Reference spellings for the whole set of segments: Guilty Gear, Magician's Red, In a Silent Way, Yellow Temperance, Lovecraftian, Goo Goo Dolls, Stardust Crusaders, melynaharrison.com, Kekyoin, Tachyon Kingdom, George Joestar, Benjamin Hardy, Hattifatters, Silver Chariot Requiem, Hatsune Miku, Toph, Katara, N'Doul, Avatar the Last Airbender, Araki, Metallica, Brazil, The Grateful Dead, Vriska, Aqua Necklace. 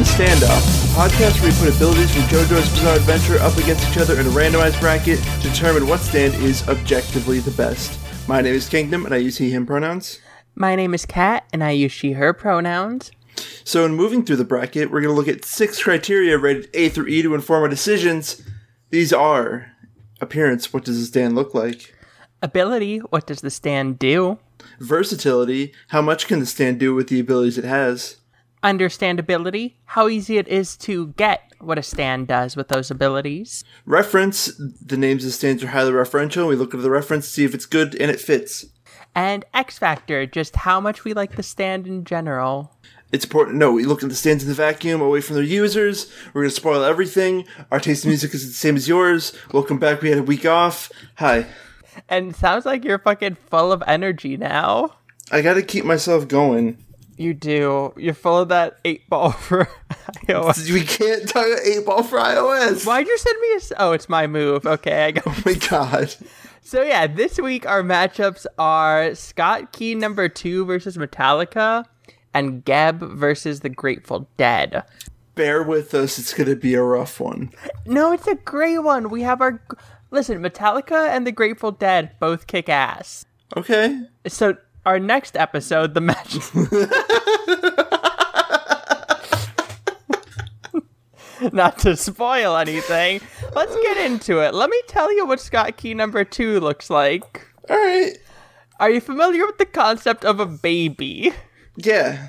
the standoff, podcast where we put abilities from JoJo's Bizarre Adventure up against each other in a randomized bracket to determine what stand is objectively the best. My name is Kingdom, and I use he/him pronouns. My name is Kat, and I use she/her pronouns. So in moving through the bracket, we're going to look at 6 criteria rated A through E to inform our decisions. These are appearance, what does the stand look like? Ability, what does the stand do? Versatility, how much can the stand do with the abilities it has? Understandability, how easy it is to get what a stand does with those abilities. Reference, the names of stands are highly referential. We look at the reference to see if it's good and it fits. And X factor, just how much we like the stand in general. It's important. No, we look at the stands in the vacuum, away from their users. We're going to spoil everything. Our taste in music is the same as yours. Welcome back. We had a week off. Hi. And it sounds like you're fucking full of energy now. I got to keep myself going. You do. You're full of that 8-ball for iOS. We can't talk about 8-ball for iOS. Why'd you send me a... Oh, it's my move. Okay, I got... Oh, my God. So, yeah, this week our matchups are Shotkey number 2 versus Metallica and Geb versus The Grateful Dead. Bear with us. It's going to be a rough one. No, it's a great one. We have our... Listen, Metallica and The Grateful Dead both kick ass. Okay. So... Our next episode, the match. Not to spoil anything, let's get into it. Let me tell you what Shotkey number 2 looks like. All right. Are you familiar with the concept of a baby? Yeah.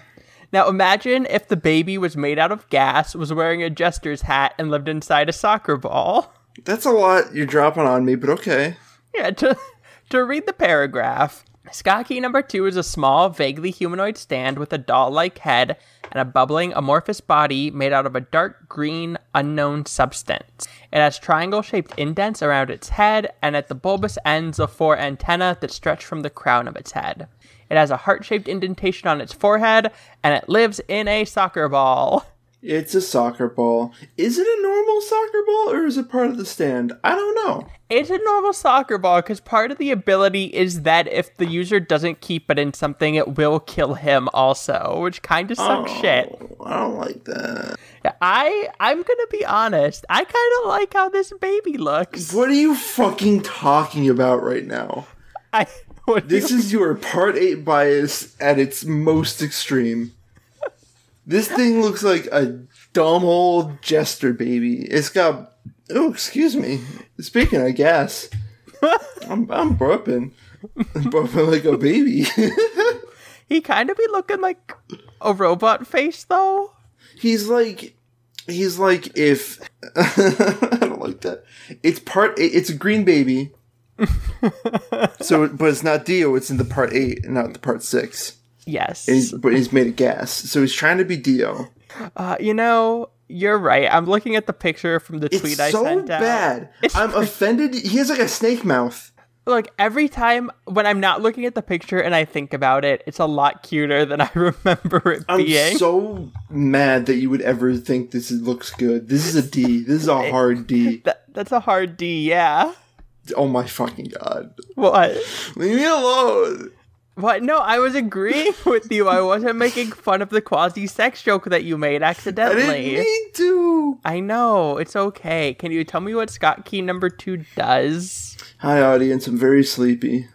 Now imagine if the baby was made out of gas, was wearing a jester's hat, and lived inside a soccer ball. That's a lot you're dropping on me, but okay. Yeah, to read the paragraph... Shotkey number 2 is a small, vaguely humanoid stand with a doll-like head and a bubbling, amorphous body made out of a dark green, unknown substance. It has triangle-shaped indents around its head and at the bulbous ends of 4 antennae that stretch from the crown of its head. It has a heart-shaped indentation on its forehead, and it lives in a soccer ball. It's a soccer ball. Is it a normal soccer ball or is it part of the stand? I don't know. It's a normal soccer ball because part of the ability is that if the user doesn't keep it in something, it will kill him also, which kind of sucks shit. I don't like that. I'm going to be honest. I kind of like how this baby looks. What are you fucking talking about right now? This is your Part 8 bias at its most extreme. This thing looks like a dumb old jester baby. It's got... Oh, excuse me. Speaking of gas, I'm burping. I'm burping like a baby. He kind of be looking like a robot face, though. He's like if... I don't like that. It's a green baby. But it's not Dio. It's in the Part 8, not the Part 6. Yes. But he's made of gas. So he's trying to be Dio. You're right. I'm looking at the picture from the tweet I sent out. It's so bad. I'm offended. He has like a snake mouth. Look, every time when I'm not looking at the picture and I think about it, it's a lot cuter than I remember it being. I'm so mad that you would ever think this looks good. This is a D. This is a hard D. That's a hard D, yeah. Oh my fucking God. What? Leave me alone. What? No, I was agreeing with you. I wasn't making fun of the quasi-sex joke that you made accidentally. I didn't mean to. I know. It's okay. Can you tell me what Shotkey number 2 does? Hi, audience. I'm very sleepy.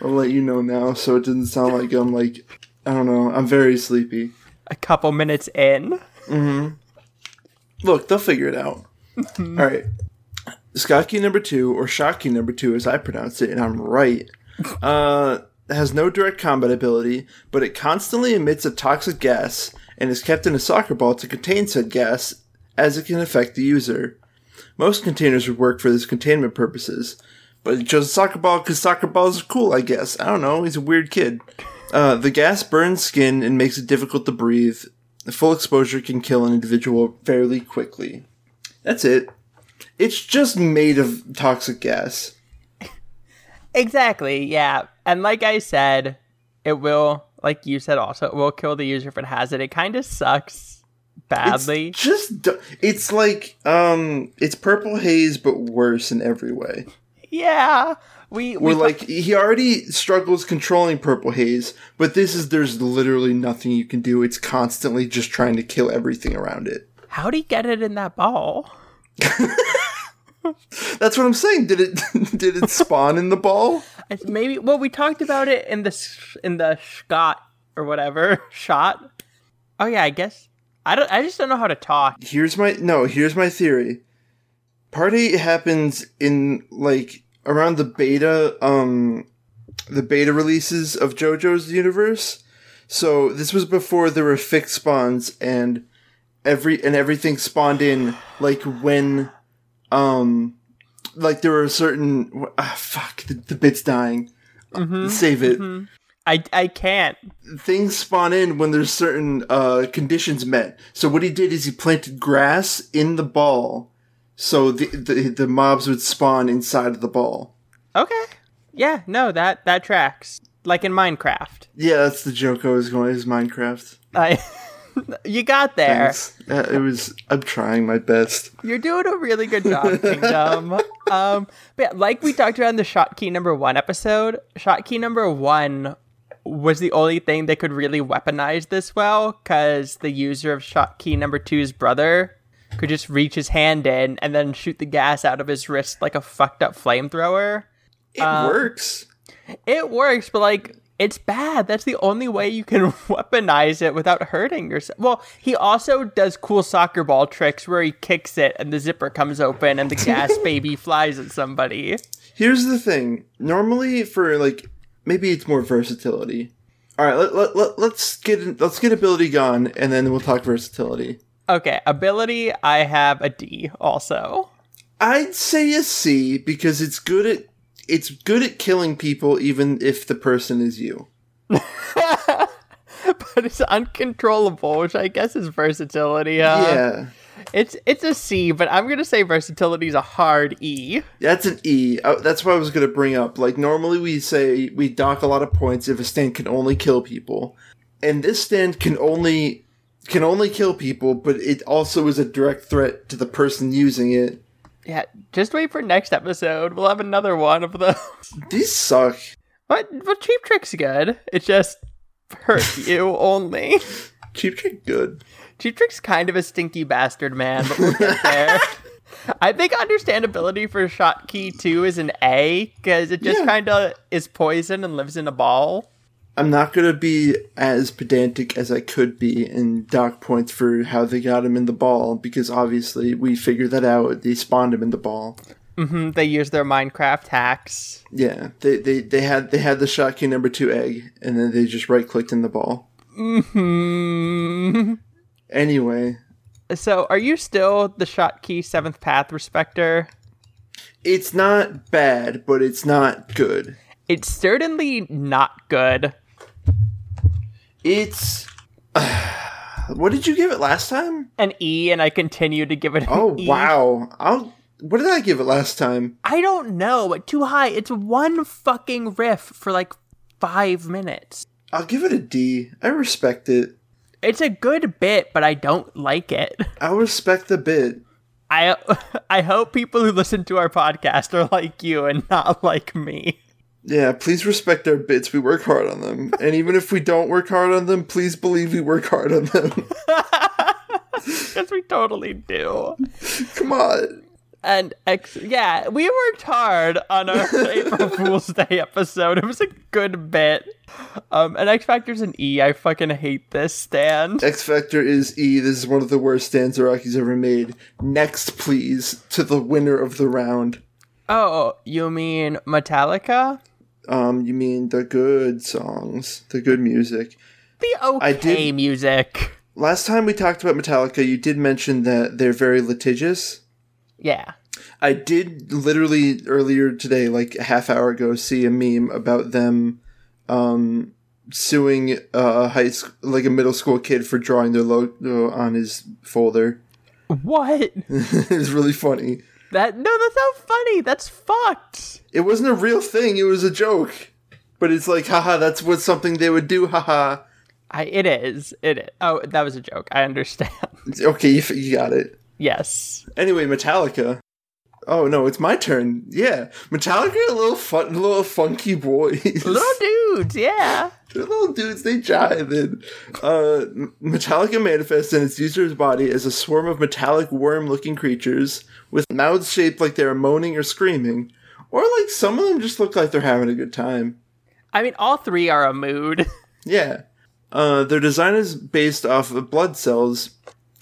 I'll let you know now so it doesn't sound like I'm like, I don't know. I'm very sleepy. A couple minutes in. Mm-hmm. Look, they'll figure it out. Mm-hmm. All right. Shotkey number 2, or Shotkey number 2 as I pronounce it, and I'm right, has no direct combat ability, but it constantly emits a toxic gas and is kept in a soccer ball to contain said gas as it can affect the user. Most containers would work for this containment purposes, but it chose a soccer ball because soccer balls are cool, I guess. I don't know, he's a weird kid. The gas burns skin and makes it difficult to breathe. The full exposure can kill an individual fairly quickly. That's it. It's just made of toxic gas. Exactly, yeah. And like I said, it will, like you said also, it will kill the user if it has it. It kind of sucks badly. It's just, it's like, it's purple haze, but worse in every way. Yeah. We're like, he already struggles controlling Purple Haze, but this is, there's literally nothing you can do. It's constantly just trying to kill everything around it. How'd he get it in that ball? That's what I'm saying. Did it spawn in the ball? Maybe. Well, we talked about it in the Scott or whatever shot. Oh yeah, I guess. I just don't know how to talk. Here's my theory. Part eight happens in like around the beta releases of JoJo's universe. So this was before there were fixed spawns and everything spawned in like when like there were certain fuck, the bit's dying. Mm-hmm, save it. Mm-hmm. I can't. Things spawn in when there's certain conditions met. So what he did is he planted grass in the ball, so the mobs would spawn inside of the ball. Okay. Yeah. No. That tracks. Like in Minecraft. Yeah, that's the joke I was going. Is Minecraft. You got there. It was. I'm trying my best. You're doing a really good job, Kingdom. But yeah, like we talked about in the Shotkey number one episode, Shotkey number one was the only thing that could really weaponize this well, because the user of Shotkey number two's brother could just reach his hand in and then shoot the gas out of his wrist like a fucked up flamethrower. It works. It works, but like, it's bad. That's the only way you can weaponize it without hurting yourself. Well, he also does cool soccer ball tricks where he kicks it and the zipper comes open and the gas baby flies at somebody. Here's the thing. Normally for like, maybe it's more versatility. All right, let's get ability gone, and then we'll talk versatility. Okay, ability, I have a D also. I'd say a C because it's good at killing people even if the person is you. But it's uncontrollable, which I guess is versatility. Yeah. It's a C, but I'm going to say versatility is a hard E. That's an E. That's what I was going to bring up. Like, normally we say we dock a lot of points if a stand can only kill people. And this stand can only kill people, but it also is a direct threat to the person using it. Yeah, just wait for next episode. We'll have another one of those. These suck. But Cheap Trick's good. It just hurts you only. Cheap Trick good. Cheap Trick's kind of a stinky bastard, man, but we'll get there. I think understandability for Shotkey 2 is an A, because it just kind of is poison and lives in a ball. I'm not going to be as pedantic as I could be and dock points for how they got him in the ball, because obviously we figured that out. They spawned him in the ball. Mm-hmm. They used their Minecraft hacks. Yeah. They had the Shotkey number 2 egg, and then they just right-clicked in the ball. Mm-hmm. Anyway. So, are you still the Shotkey 7th Path Respecter? It's not bad, but it's not good. It's certainly not good. It's... what did you give it last time? An E, and I continue to give it an E. Oh, wow. What did I give it last time? I don't know. Too high. It's one fucking riff for like 5 minutes. I'll give it a D. I respect it. It's a good bit, but I don't like it. I respect the bit. I hope people who listen to our podcast are like you and not like me. Yeah, please respect our bits. We work hard on them. And even if we don't work hard on them, please believe we work hard on them. Because we totally do. Come on. And, yeah, we worked hard on our April Fool's Day episode. It was a good bit. And X-Factor's an E. I fucking hate this stand. X-Factor is E. This is one of the worst stands Araki's ever made. Next, please, to the winner of the round. Oh, you mean Metallica? You mean the good songs, the good music. The music. Last time we talked about Metallica, you did mention that they're very litigious. Yeah. I did literally earlier today, like a half hour ago, see a meme about them suing a middle school kid for drawing their logo on his folder. What? It's really funny. That's not funny. That's fucked. It wasn't a real thing. It was a joke. But it's like, haha, that's what something they would do, haha. It is. Oh, that was a joke. I understand. Okay, you got it. Yes. Anyway, Metallica. Oh no, it's my turn. Yeah, Metallica are little funky boys, little dudes. Yeah, they're little dudes. They jive. And, Metallica manifests in its user's body as a swarm of metallic worm-looking creatures with mouths shaped like they are moaning or screaming, or like some of them just look like they're having a good time. I mean, all three are a mood. Yeah, their design is based off of blood cells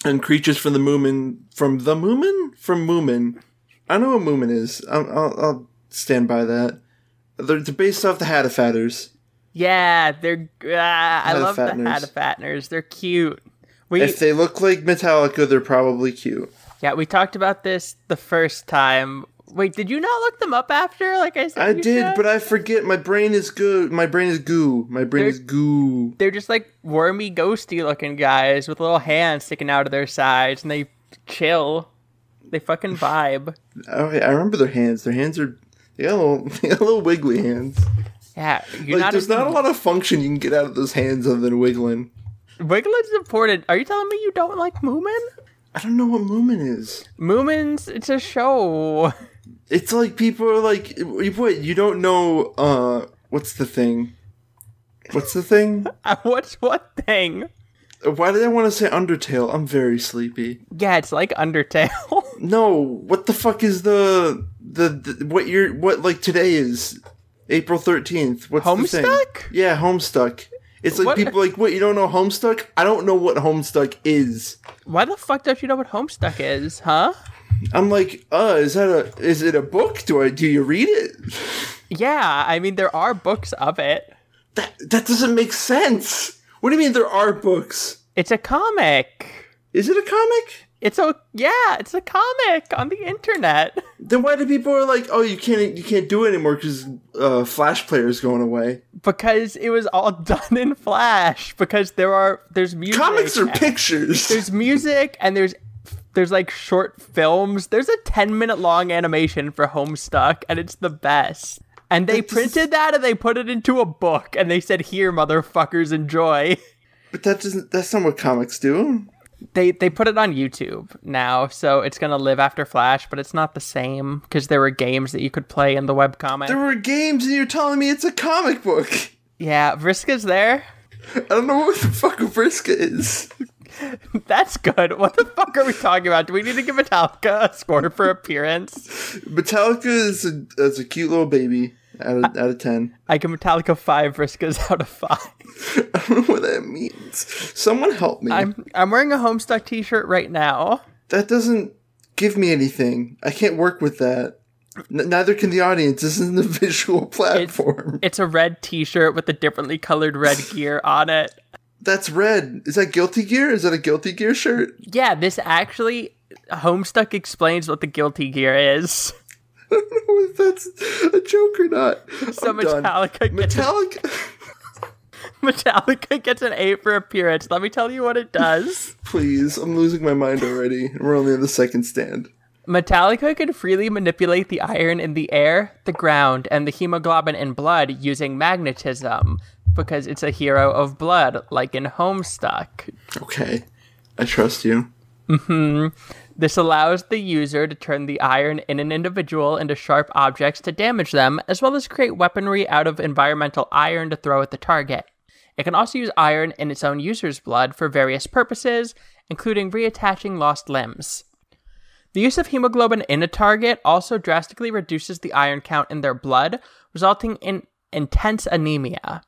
and creatures from the Moomin. From Moomin. I know what Moomin is. I'll stand by that. They're based off the Hattifatters. Yeah, they're... I love the Hattifatters. They're cute. If they look like Metallica, they're probably cute. Yeah, we talked about this the first time. Wait, did you not look them up after? Like I said, I did, but I forget. My brain is good. My brain is goo. They're just like wormy, ghosty looking guys with little hands sticking out of their sides, and they chill. They fucking vibe. Oh, yeah, I remember their hands. Their hands are... They got little wiggly hands. Yeah. There's not a lot of function you can get out of those hands other than wiggling. Wiggling's important. Are you telling me you don't like Moomin? I don't know what Moomin is. Moomin's... It's a show. It's like people are like... Wait, you don't know... What's the thing? What's what thing? Why did I want to say Undertale? I'm very sleepy. Yeah, it's like Undertale. No, what the fuck is what today is April 13th? What's Homestuck? The thing? Yeah, Homestuck. It's like what? People are like, wait, you don't know Homestuck? I don't know what Homestuck is. Why the fuck don't you know what Homestuck is, huh? I'm like, is it a book? Do you read it? Yeah, I mean there are books of it. That doesn't make sense. What do you mean there are books? It's a comic. Is it a comic? It's a comic on the internet. Then why do people are like, oh, you can't do it anymore because Flash Player is going away? Because it was all done in Flash. Because there's music. Comics are pictures. There's music and there's like short films. There's a 10-minute long animation for Homestuck, and it's the best. And they printed that and they put it into a book and they said, here, motherfuckers, enjoy. But that's not what comics do. They put it on YouTube now, so it's going to live after Flash, but it's not the same because there were games that you could play in the webcomic. There were games and you're telling me it's a comic book. Yeah, Vriska's there. I don't know what the fuck Vriska is. That's good. What the fuck are we talking about? Do we need to give Metallica a score for appearance? Metallica is a cute little baby. Out of 10. I give Metallica 5 Vriskas out of 5. I don't know what that means. Someone help me. I'm wearing a Homestuck t-shirt right now. That doesn't give me anything. I can't work with that. Neither can the audience. This isn't a visual platform. It's a red t-shirt with a differently colored red gear on it. That's red. Is that Guilty Gear? Is that a Guilty Gear shirt? Yeah, this actually... Homestuck explains what the Guilty Gear is. I don't know if that's a joke or not. So Metallica gets an 8 for appearance. Let me tell you what it does. Please, I'm losing my mind already. We're only in the second stand. Metallica can freely manipulate the iron in the air, the ground, and the hemoglobin in blood using magnetism, because it's a hero of blood, like in Homestuck. Okay, I trust you. Mm-hmm. This allows the user to turn the iron in an individual into sharp objects to damage them, as well as create weaponry out of environmental iron to throw at the target. It can also use iron in its own user's blood for various purposes, including reattaching lost limbs. The use of hemoglobin in a target also drastically reduces the iron count in their blood, resulting in intense anemia.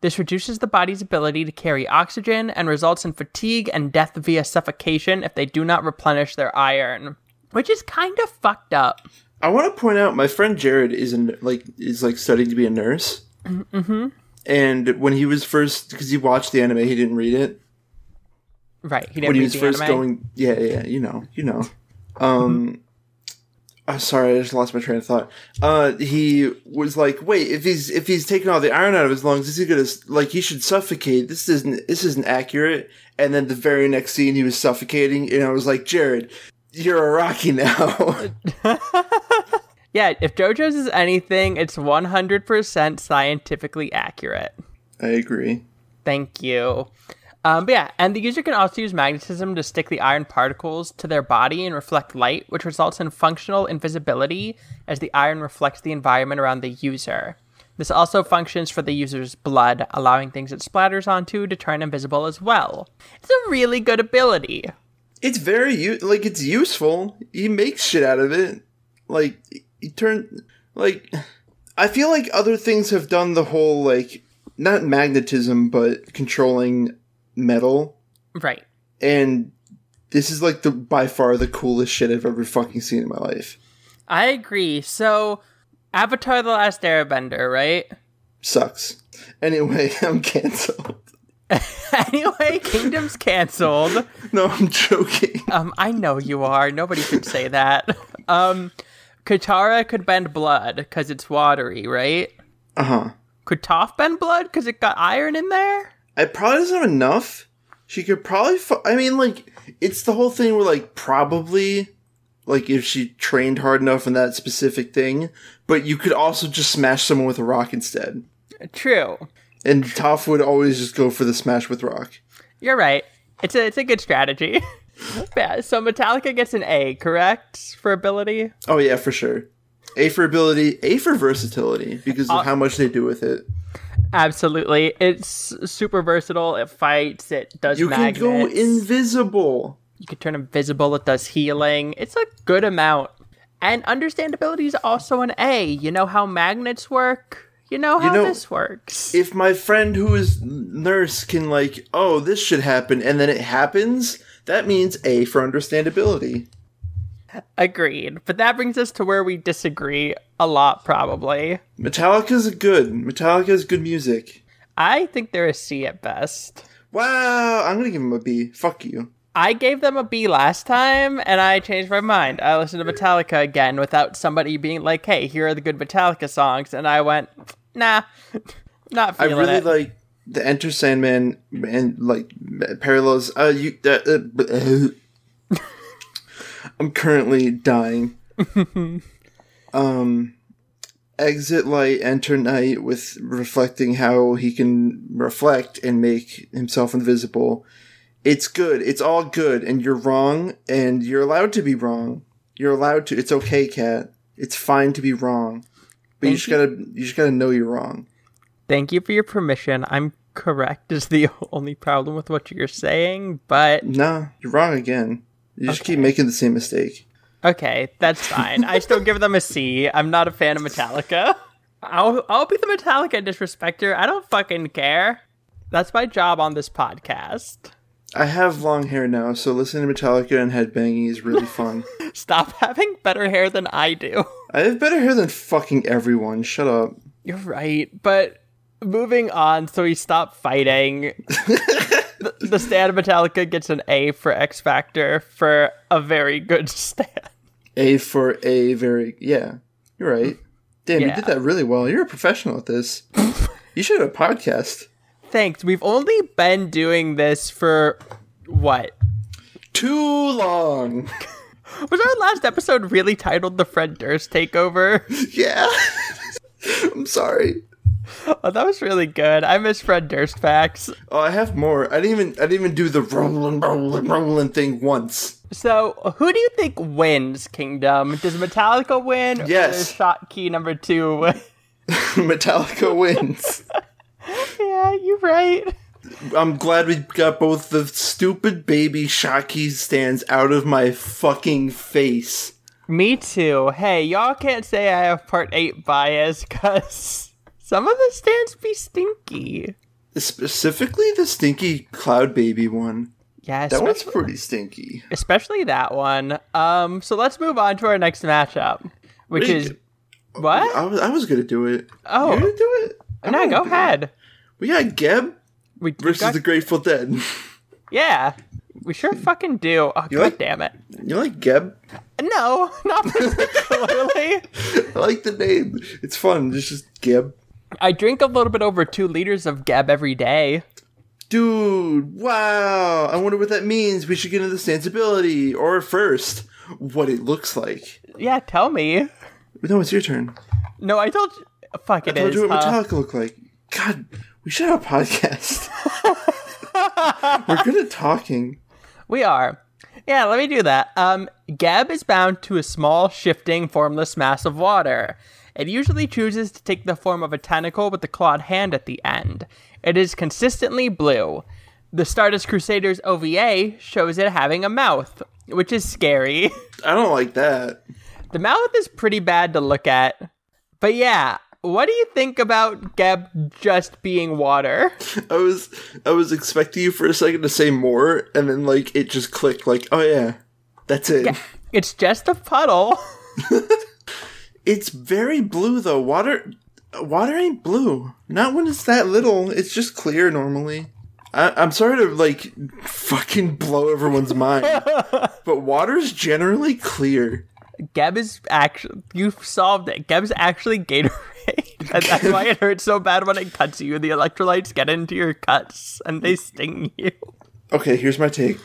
This reduces the body's ability to carry oxygen and results in fatigue and death via suffocation if they do not replenish their iron, which is kind of fucked up. I want to point out my friend Jared is studying to be a nurse. Mm-hmm. And when he was first, because he watched the anime, he didn't read it. Right. He didn't when read he was the first anime. Going, yeah, you know. Mm-hmm. I'm sorry, I just lost my train of thought. He was like, wait, if he's taking all the iron out of his lungs, is he gonna, like, he should suffocate. This isn't accurate. And then the very next scene, he was suffocating, and I was like, Jared, you're Araki now. Yeah, if JoJo's is anything, it's 100% scientifically accurate. I agree. Thank you. But yeah, and the user can also use magnetism to stick the iron particles to their body and reflect light, which results in functional invisibility as the iron reflects the environment around the user. This also functions for the user's blood, allowing things it splatters onto to turn invisible as well. It's a really good ability. It's very, it's useful. He makes shit out of it. I feel like other things have done the whole, not magnetism, but controlling metal. Right. And this is, by far the coolest shit I've ever fucking seen in my life. I agree. So, Avatar the Last Airbender, right? Sucks. Anyway, I'm canceled. Anyway, Kingdom's canceled. No, I'm joking. I know you are. Nobody should say that. Katara could bend blood because it's watery, right? Uh-huh. Could Toph bend blood because it got iron in there? It probably doesn't have enough. She could probably... it's the whole thing where, probably... if she trained hard enough on that specific thing, but you could also just smash someone with a rock instead. True. And Toph would always just go for the smash with rock. You're right. It's a good strategy. Yeah, so Metallica gets an A, correct? For ability? Oh yeah, for sure. A for ability, A for versatility, because of how much they do with it. Absolutely. It's super versatile. It fights, it does magnets. You can go invisible. You can turn invisible, it does healing. It's a good amount. And understandability is also an A. You know how magnets work. You know how this works. If my friend who is nurse can this should happen, and then it happens, that means A for understandability. Agreed. But that brings us to where we disagree a lot, probably. Metallica's good music. I think they're a C at best. Wow, I'm going to give them a B. Fuck you. I gave them a B last time, and I changed my mind. I listened to Metallica again without somebody being like, hey, here are the good Metallica songs. And I went, nah, not feeling it. I really like the Enter Sandman and, parallels. I'm currently dying. Exit Light, Enter Night with reflecting how he can reflect and make himself invisible. It's good. It's all good. And you're wrong. And you're allowed to be wrong. You're allowed to. It's okay, Kat. It's fine to be wrong. But you just gotta know you're wrong. Thank you for your permission. I'm correct is the only problem with what you're saying, but... Nah, you're wrong again. You just keep making the same mistake. Okay, that's fine. I still give them a C. I'm not a fan of Metallica. I'll be the Metallica disrespecter. I don't fucking care. That's my job on this podcast. I have long hair now, so listening to Metallica and headbanging is really fun. Stop having better hair than I do. I have better hair than fucking everyone. Shut up. You're right, but moving on, so we stop fighting. The stand of Metallica gets an A for X Factor for a very good stand. A for a very... Yeah, you're right. Damn, yeah. You did that really well. You're a professional at this. You should have a podcast. Thanks. We've only been doing this for, what? Too long. Was our last episode really titled The Fred Durst Takeover? Yeah. I'm sorry. Oh, that was really good. I miss Fred Durst facts. Oh, I have more. I didn't even do the rolling thing once. So, who do you think wins, Kingdom? Does Metallica win? Yes. Or Shotkey number two win? Metallica wins. Yeah, you're right. I'm glad we got both the stupid baby Shotkey stands out of my fucking face. Me too. Hey, y'all can't say I have Part 8 bias, because some of the stands be stinky. Specifically the stinky Cloud Baby one. Yeah, that one's pretty stinky. Especially that one. So let's move on to our next matchup, which is... What? I was going to do it. Oh. You're going to do it? No, go ahead. We got Geb versus The Grateful Dead. Yeah, we sure fucking do. Oh, damn it. You like Geb? No, not particularly. I like the name. It's fun. It's just Geb. I drink a little bit over 2 liters of Geb every day. Dude, wow. I wonder what that means. We should get into the sensibility, or first, what it looks like. Yeah, tell me. No, it's your turn. No, I told you. Fuck, I told you what Metallica looked like. God, we should have a podcast. We're good at talking. We are. Yeah, let me do that. Geb is bound to a small, shifting, formless mass of water. It usually chooses to take the form of a tentacle with a clawed hand at the end. It is consistently blue. The Stardust Crusaders OVA shows it having a mouth, which is scary. I don't like that. The mouth is pretty bad to look at. But yeah, what do you think about Geb just being water? I was expecting you for a second to say more, and then like it just clicked like, oh yeah, that's it. Yeah, it's just a puddle. It's very blue though. Water ain't blue. Not when it's that little. It's just clear normally. I'm sorry to like fucking blow everyone's mind, but water's generally clear. Geb is actually, you've solved it. Geb's actually Gatorade. That's why it hurts so bad when it cuts you. The electrolytes get into your cuts and they sting you. Okay, here's my take.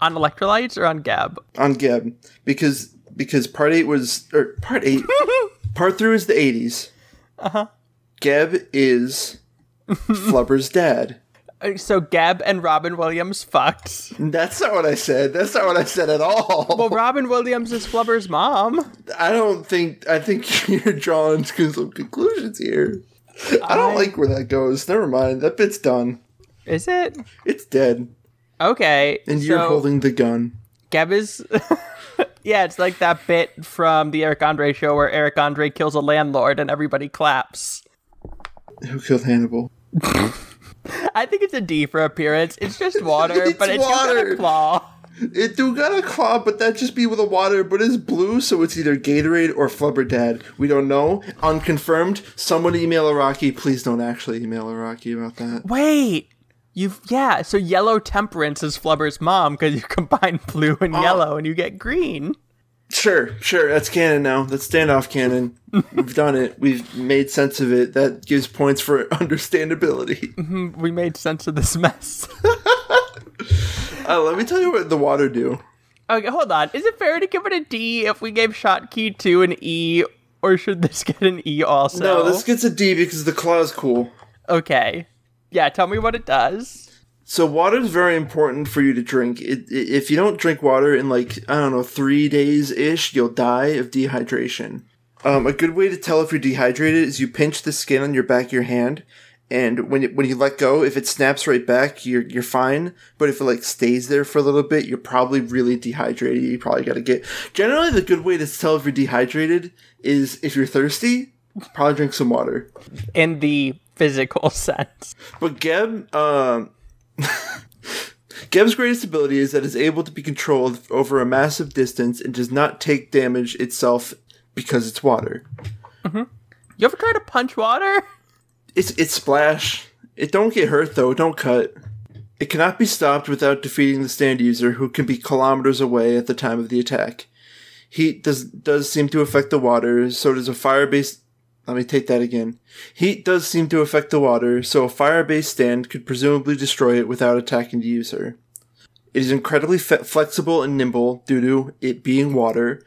On electrolytes or on Geb? On Geb. Because part 8 was, or part 8, part 3 is the 80s. Uh-huh. Geb is Flubber's dad. So Geb and Robin Williams fucked. That's not what I said. That's not what I said at all. Well, Robin Williams is Flubber's mom. I think you're drawing some conclusions here. I don't like where that goes. Never mind. That bit's done. Is it? It's dead. Okay. And so you're holding the gun. Geb is... Yeah, it's like that bit from the Eric Andre show where Eric Andre kills a landlord and everybody claps. Who killed Hannibal? I think it's a D for appearance. It's just water, but it do got a claw. It do got a claw, but that just be with the water, but it's blue, so it's either Gatorade or Flubber Dad. We don't know. Unconfirmed. Someone email Araki. Please don't actually email Araki about that. Wait. So Yellow Temperance is Flubber's mom, because you combine blue and yellow, and you get green. Sure. That's canon now. That's standoff canon. We've done it. We've made sense of it. That gives points for understandability. Mm-hmm. We made sense of this mess. Let me tell you what the water do. Okay, hold on. Is it fair to give it a D if we gave Shotkey 2 an E, or should this get an E also? No, this gets a D because the claw is cool. Okay. Yeah, tell me what it does. So water is very important for you to drink. If you don't drink water in 3 days-ish, you'll die of dehydration. A good way to tell if you're dehydrated is you pinch the skin on your back of your hand, and when you let go, if it snaps right back, you're fine. But if it stays there for a little bit, you're probably really dehydrated. You probably got to get... Generally, the good way to tell if you're dehydrated is if you're thirsty, probably drink some water. In the physical sense. But Geb... Geb's greatest ability is that it's able to be controlled over a massive distance and does not take damage itself because it's water. Mm-hmm. You ever try to punch water? It's splash. It don't get hurt though. Don't cut. It cannot be stopped without defeating the stand user, who can be kilometers away at the time of the attack. Heat does seem to affect the water. So does a fire-based... Let me take that again. Heat does seem to affect the water, so a fire-based stand could presumably destroy it without attacking the user. It is incredibly flexible and nimble due to it being water,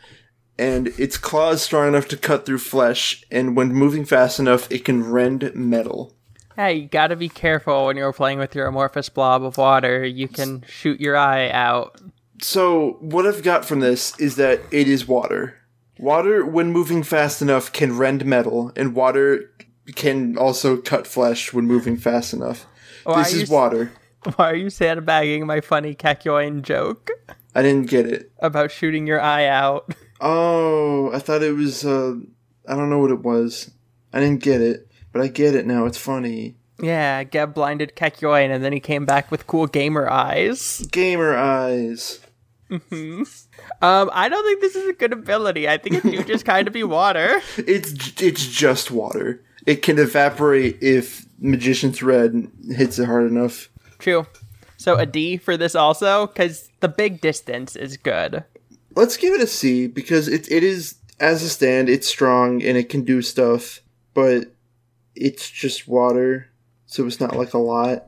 and its claw is strong enough to cut through flesh, and when moving fast enough, it can rend metal. Hey, you gotta be careful when you're playing with your amorphous blob of water. You can shoot your eye out. So, what I've got from this is that it is water. Water, when moving fast enough, can rend metal, and water can also cut flesh when moving fast enough. This is water. Why are you sandbagging my funny Kekyoin joke? I didn't get it. About shooting your eye out. Oh, I thought it was, I don't know what it was. I didn't get it, but I get it now. It's funny. Yeah, Geb blinded Kekyoin, and then he came back with cool gamer eyes. Gamer eyes. Mm-hmm. I don't think this is a good ability. I think it do just kind of be water. It's just water. It can evaporate if Magician's Red hits it hard enough. True. So a D for this also, because the big distance is good. Let's give it a C, because it is, as a stand, it's strong and it can do stuff, but it's just water, so it's not like a lot.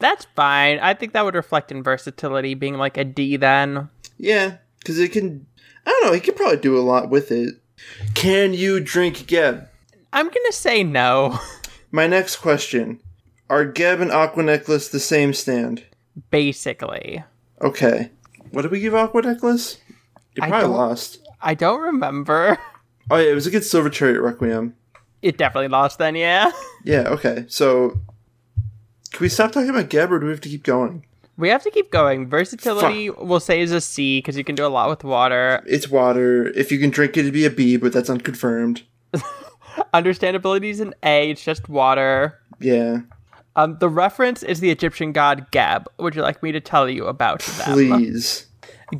That's fine. I think that would reflect in versatility, being like a D then. Yeah, because it can... I don't know, it could probably do a lot with it. Can you drink Geb? I'm going to say no. My next question. Are Geb and Aqua Necklace the same stand? basically. Okay. What did we give Aqua Necklace? You probably lost. I don't remember. Oh, yeah, it was against Silver Chariot Requiem. It definitely lost then, yeah. Yeah, okay. So, can we stop talking about Geb, or do we have to keep going? We have to keep going. Versatility, we'll say, is a C, because you can do a lot with water. It's water. If you can drink it, it'd be a B, but that's unconfirmed. Understandability is an A. It's just water. Yeah. The reference is the Egyptian god Geb. Would you like me to tell you about them? Please.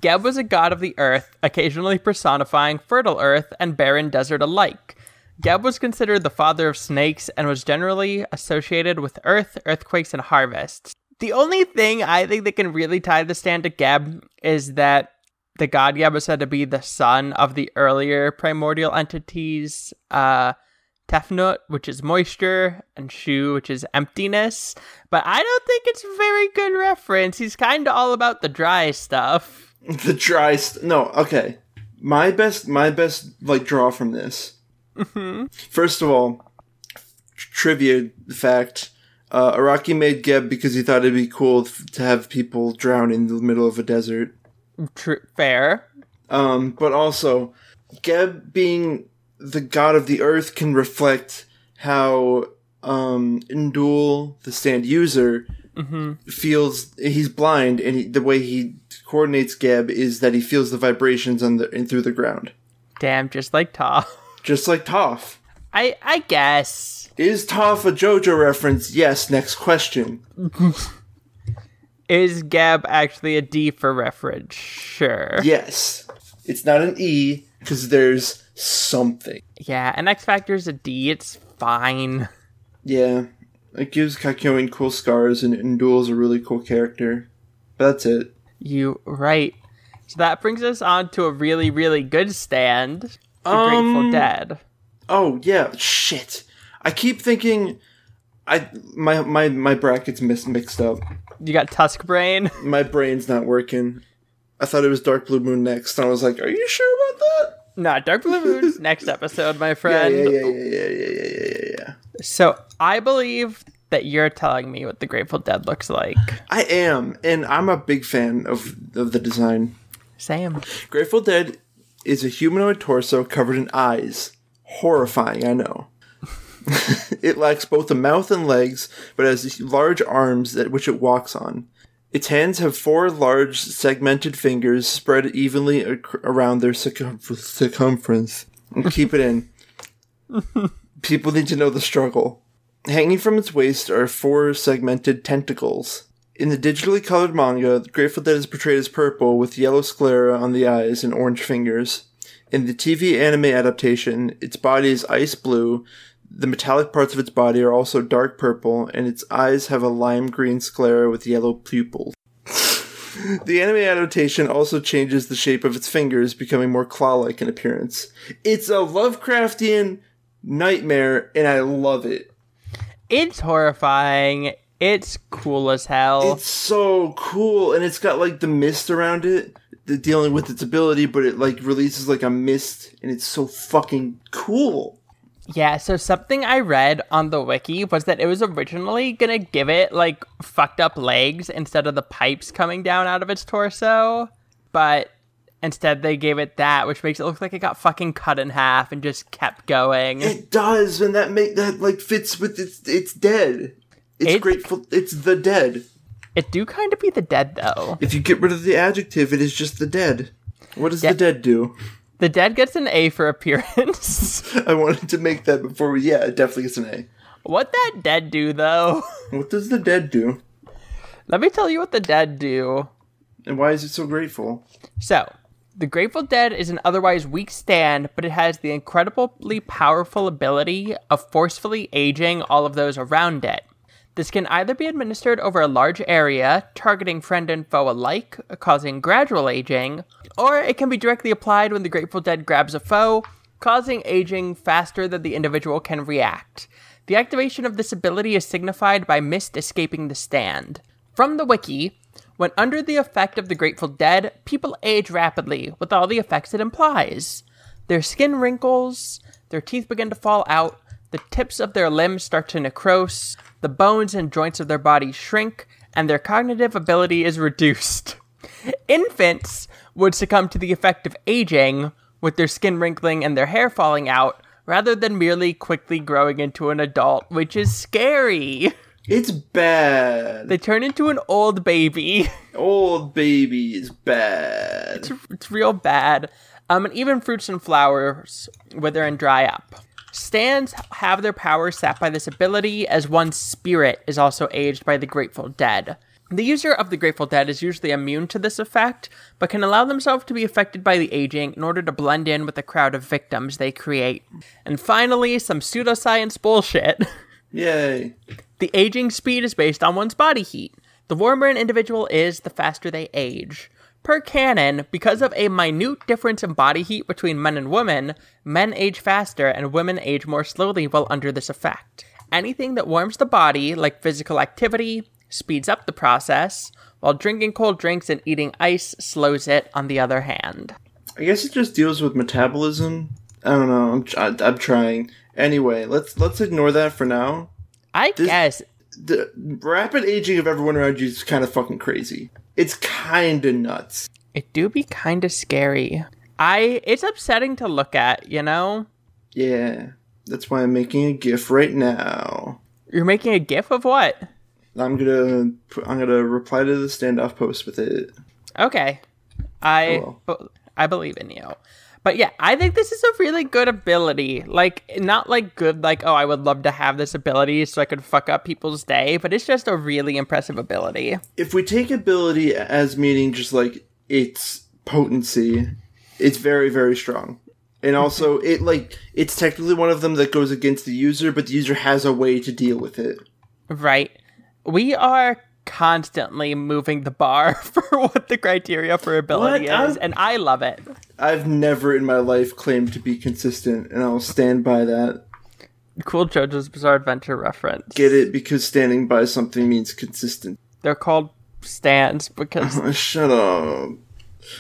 Geb was a god of the earth, occasionally personifying fertile earth and barren desert alike. Geb was considered the father of snakes and was generally associated with earth, earthquakes, and harvests. The only thing I think that can really tie the stand to Geb is that the god Geb was said to be the son of the earlier primordial entities, Tefnut, which is moisture, and Shu, which is emptiness. But I don't think it's a very good reference. He's kind of all about the dry stuff. The dry stuff. No, okay. My best, like, draw from this. Mm-hmm. First of all, trivia fact. Araki made Geb because he thought it'd be cool to have people drown in the middle of a desert. Fair. But also, Geb being the god of the earth can reflect how N'Doul, the stand user, feels. He's blind, and the way he coordinates Geb is that he feels the vibrations and through the ground. Damn, just like Toph. Just like Toph. I guess. Is Toph a JoJo reference? Yes, next question. Is Geb actually a D for reference? Sure. Yes. It's not an E, because there's something. Yeah, and X Factor's a D, it's fine. Yeah. It gives Kekyoin cool scars, and N'Doul's a really cool character. But that's it. You're right. So that brings us on to a really, really good stand. The Grateful Dead. Oh, yeah, shit. I keep thinking my bracket's mixed up. You got Tusk Brain? My brain's not working. I thought it was Dark Blue Moon next, and I was like, are you sure about that? No, Dark Blue Moon's next episode, my friend. Yeah. So, I believe that you're telling me what the Grateful Dead looks like. I am, and I'm a big fan of the design. Same. Grateful Dead is a humanoid torso covered in eyes. Horrifying, I know. It lacks both a mouth and legs, but has large arms which it walks on. Its hands have four large segmented fingers spread evenly around their circumference. Keep it in. People need to know the struggle. Hanging from its waist are four segmented tentacles. In the digitally colored manga, the Grateful Dead is portrayed as purple with yellow sclera on the eyes and orange fingers. In the TV anime adaptation, its body is ice blue, the metallic parts of its body are also dark purple, and its eyes have a lime green sclera with yellow pupils. The anime adaptation also changes the shape of its fingers, becoming more claw-like in appearance. It's a Lovecraftian nightmare, and I love it. It's horrifying. It's cool as hell. It's so cool, and it's got, like, the mist around it. Dealing with its ability, but it like releases like a mist, and it's so fucking cool. Yeah, so something I read on the wiki was that it was originally gonna give it like fucked up legs instead of the pipes coming down out of its torso, but instead they gave it that, which makes it look like it got fucking cut in half and just kept going. It does, and that like fits with its dead. It's Grateful. It's the Dead. It do kind of be the dead, though. If you get rid of the adjective, it is just the dead. What does the dead do? The dead gets an A for appearance. I wanted to make that before it definitely gets an A. What that dead do, though? What does the dead do? Let me tell you what the dead do. And why is it so grateful? So, the Grateful Dead is an otherwise weak stand, but it has the incredibly powerful ability of forcefully aging all of those around it. This can either be administered over a large area, targeting friend and foe alike, causing gradual aging, or it can be directly applied when the Grateful Dead grabs a foe, causing aging faster than the individual can react. The activation of this ability is signified by mist escaping the stand. From the wiki, when under the effect of the Grateful Dead, people age rapidly, with all the effects it implies. Their skin wrinkles, their teeth begin to fall out, the tips of their limbs start to necrose, the bones and joints of their bodies shrink, and their cognitive ability is reduced. Infants would succumb to the effect of aging, with their skin wrinkling and their hair falling out, rather than merely quickly growing into an adult, which is scary. It's bad. They turn into an old baby. Old baby is bad. It's real bad. And even fruits and flowers wither and dry up. Stands have their power sapped by this ability, as one's spirit is also aged by the Grateful Dead. The user of the Grateful Dead is usually immune to this effect, but can allow themselves to be affected by the aging in order to blend in with the crowd of victims they create. And finally, some pseudoscience bullshit. Yay. The aging speed is based on one's body heat. The warmer an individual is, the faster they age. Per canon, because of a minute difference in body heat between men and women, men age faster and women age more slowly while under this effect. Anything that warms the body, like physical activity, speeds up the process, while drinking cold drinks and eating ice slows it, on the other hand. I guess it just deals with metabolism. I don't know, I'm trying. Anyway, let's ignore that for now. I guess. The rapid aging of everyone around you is kind of fucking crazy. It's kind of nuts. It do be kind of scary. It's upsetting to look at, you know? Yeah. That's why I'm making a GIF right now. You're making a GIF of what? I'm gonna reply to the standoff post with it. Okay. I believe in you. But yeah, I think this is a really good ability. Like, not like good, like, oh, I would love to have this ability so I could fuck up people's day, but it's just a really impressive ability. If we take ability as meaning just like its potency, it's very, very strong. And also, it's technically one of them that goes against the user, but the user has a way to deal with it. Right. We are constantly moving the bar for what the criteria for ability is, and I love it. I've never in my life claimed to be consistent, and I'll stand by that. Cool JoJo's Bizarre Adventure reference. Get it? Because standing by something means consistent. They're called stands because... shut up.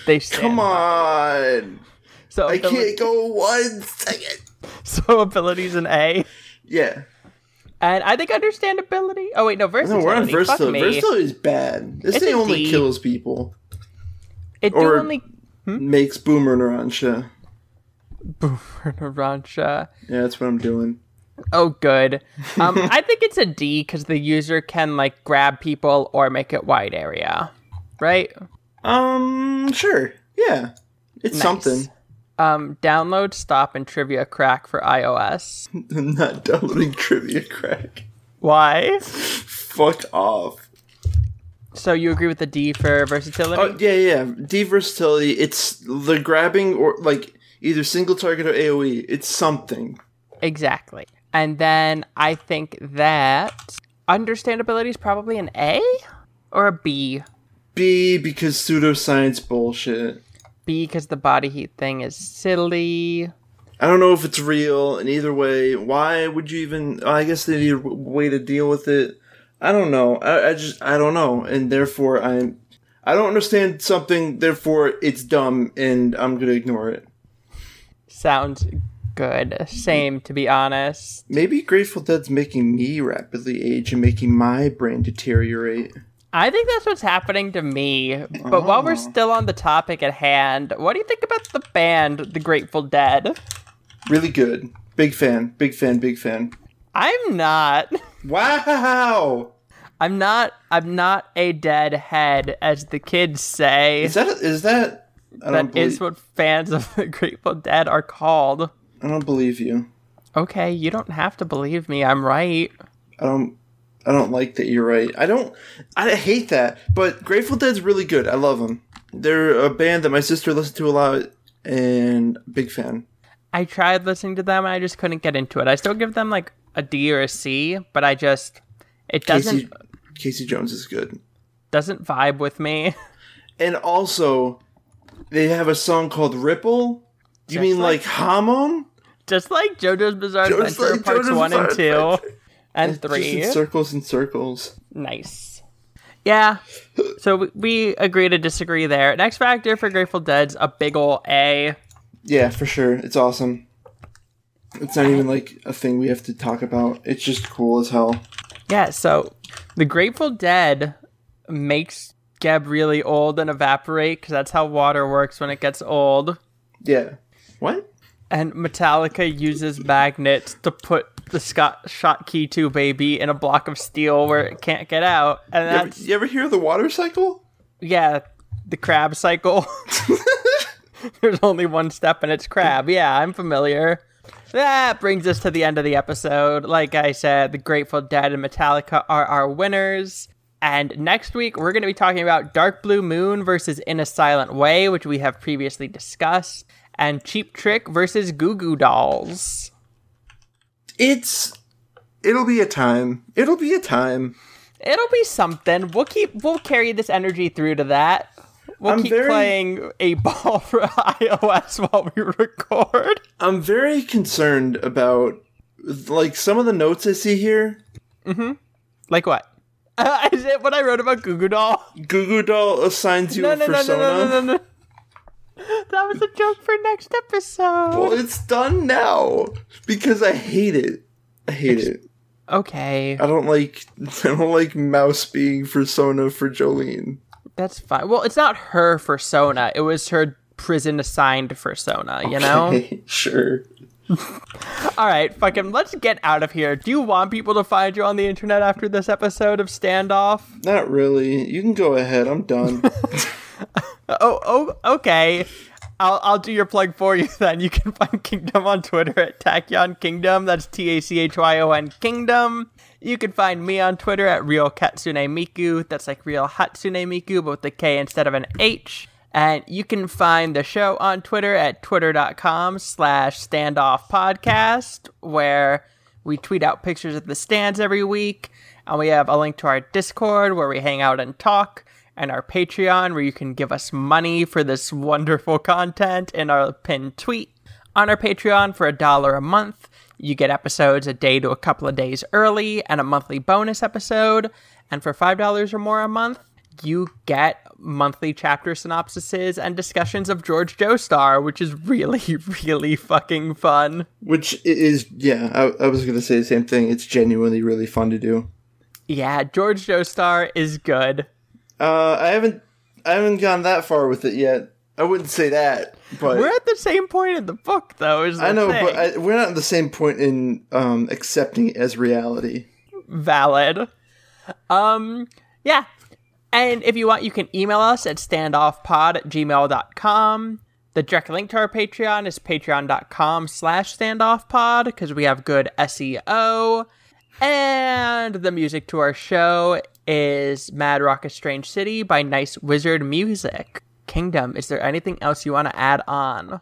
They stand. Come on! So I can't go 1 second! So ability's an A? Yeah. And I think understandability... Oh, wait, no, versatility. No, we're on versatility. Versatility is bad. This thing only kills people. It do only... makes Boomer Narancia. Boomer Narancia. Yeah, that's what I'm doing. Oh, good. I think it's a D because the user can, like, grab people or make it wide area. Right? Sure. Yeah. It's nice. Something. Download, stop, and Trivia Crack for iOS. I'm not downloading Trivia Crack. Why? Fuck off. So you agree with the D for versatility? Oh, yeah. D versatility, it's the grabbing or, like, either single target or AoE. It's something. Exactly. And then I think that understandability is probably an A or a B? B, because pseudoscience bullshit. B, because the body heat thing is silly. I don't know if it's real, and either way, why would you even... I guess they need a way to deal with it. I don't know. I don't know, and therefore I don't understand something, therefore it's dumb, and I'm going to ignore it. Sounds good. Same, to be honest. Maybe Grateful Dead's making me rapidly age and making my brain deteriorate. I think that's what's happening to me. But While we're still on the topic at hand, what do you think about the band, The Grateful Dead? Really good. Big fan. I'm not. Wow. I'm not a deadhead, as the kids say. Is that? That is what fans of The Grateful Dead are called. I don't believe you. Okay, you don't have to believe me. I'm right. I don't like that you're right. I hate that. But Grateful Dead's really good. I love them. They're a band that my sister listened to a lot, and big fan. I tried listening to them, and I just couldn't get into it. I still give them like a D or a C, but I just... It doesn't... Casey Jones is good. Doesn't vibe with me. And also, they have a song called Ripple. You just mean like Hamon? Just like JoJo's Bizarre Adventure like Parts 1 and 2. And it's 3. Just in circles and circles. Nice. Yeah. So we agree to disagree there. Next factor for Grateful Dead's a big ol' A. Yeah, for sure. It's awesome. It's not even like a thing we have to talk about. It's just cool as hell. Yeah, so the Grateful Dead makes Geb really old and evaporate, because that's how water works when it gets old. Yeah. What? And Metallica uses magnets to put the Shotkey 2 baby in a block of steel where it can't get out. And that's... You ever hear the water cycle? Yeah, the crab cycle. There's only one step and it's crab. Yeah, I'm familiar. That brings us to the end of the episode. Like I said, The Grateful Dead and Metallica are our winners. And next week, we're going to be talking about Dark Blue Moon versus In a Silent Way, which we have previously discussed, and Cheap Trick versus Goo Goo Dolls. It'll be a time. It'll be something. We'll carry this energy through to that. We'll keep playing a ball for iOS while we record. I'm very concerned about, like, some of the notes I see here. Mm-hmm. Like what? Is it what I wrote about Goo Goo Doll? Goo Goo Doll assigns you a persona. No. That was a joke for next episode. Well, it's done now because I hate it. Okay. I don't like Mouse being persona for Jolene. That's fine. Well, it's not her fursona. It was her prison-assigned fursona, you know? Sure. All right, fucking let's get out of here. Do you want people to find you on the internet after this episode of Standoff? Not really. You can go ahead. I'm done. Okay. I'll do your plug for you then. You can find Kingdom on Twitter at Tachyon Kingdom. That's Tachyon Kingdom. You can find me on Twitter at Real Katsune Miku. That's like Real Hatsune Miku, but with a K instead of an H. And you can find the show on Twitter at twitter.com/standoffpodcast, where we tweet out pictures of the stands every week. And we have a link to our Discord where we hang out and talk, and our Patreon where you can give us money for this wonderful content in our pinned tweet. On our Patreon for $1 a month, you get episodes a day to a couple of days early and a monthly bonus episode. And for $5 or more a month, you get monthly chapter synopsises and discussions of George Joestar, which is really, really fucking fun. Which is, yeah, I was going to say the same thing. It's genuinely really fun to do. Yeah, George Joestar is good. I haven't gone that far with it yet. I wouldn't say that, but... We're at the same point in the book, though, is the I know, thing. But we're not at the same point in accepting it as reality. Valid. Yeah. And if you want, you can email us at standoffpod@gmail.com. The direct link to our Patreon is patreon.com/standoffpod, because we have good SEO. And the music to our show is Mad Rocket Strange City by Nice Wizard Music. Kingdom, is there anything else you want to add on?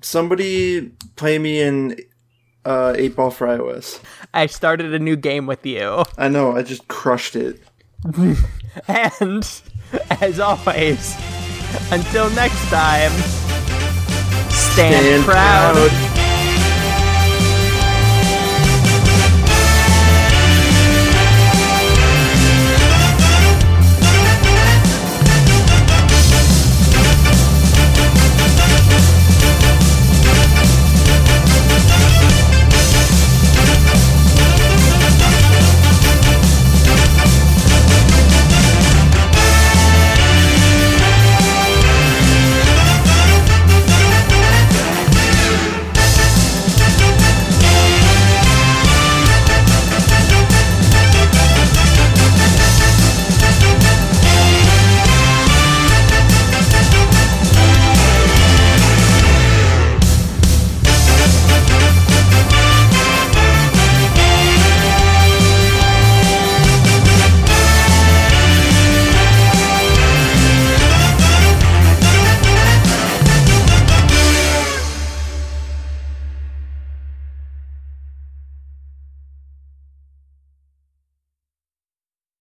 Somebody play me in 8-Ball for iOS. I started a new game with you. I know, I just crushed it. And, as always, until next time, stand proud.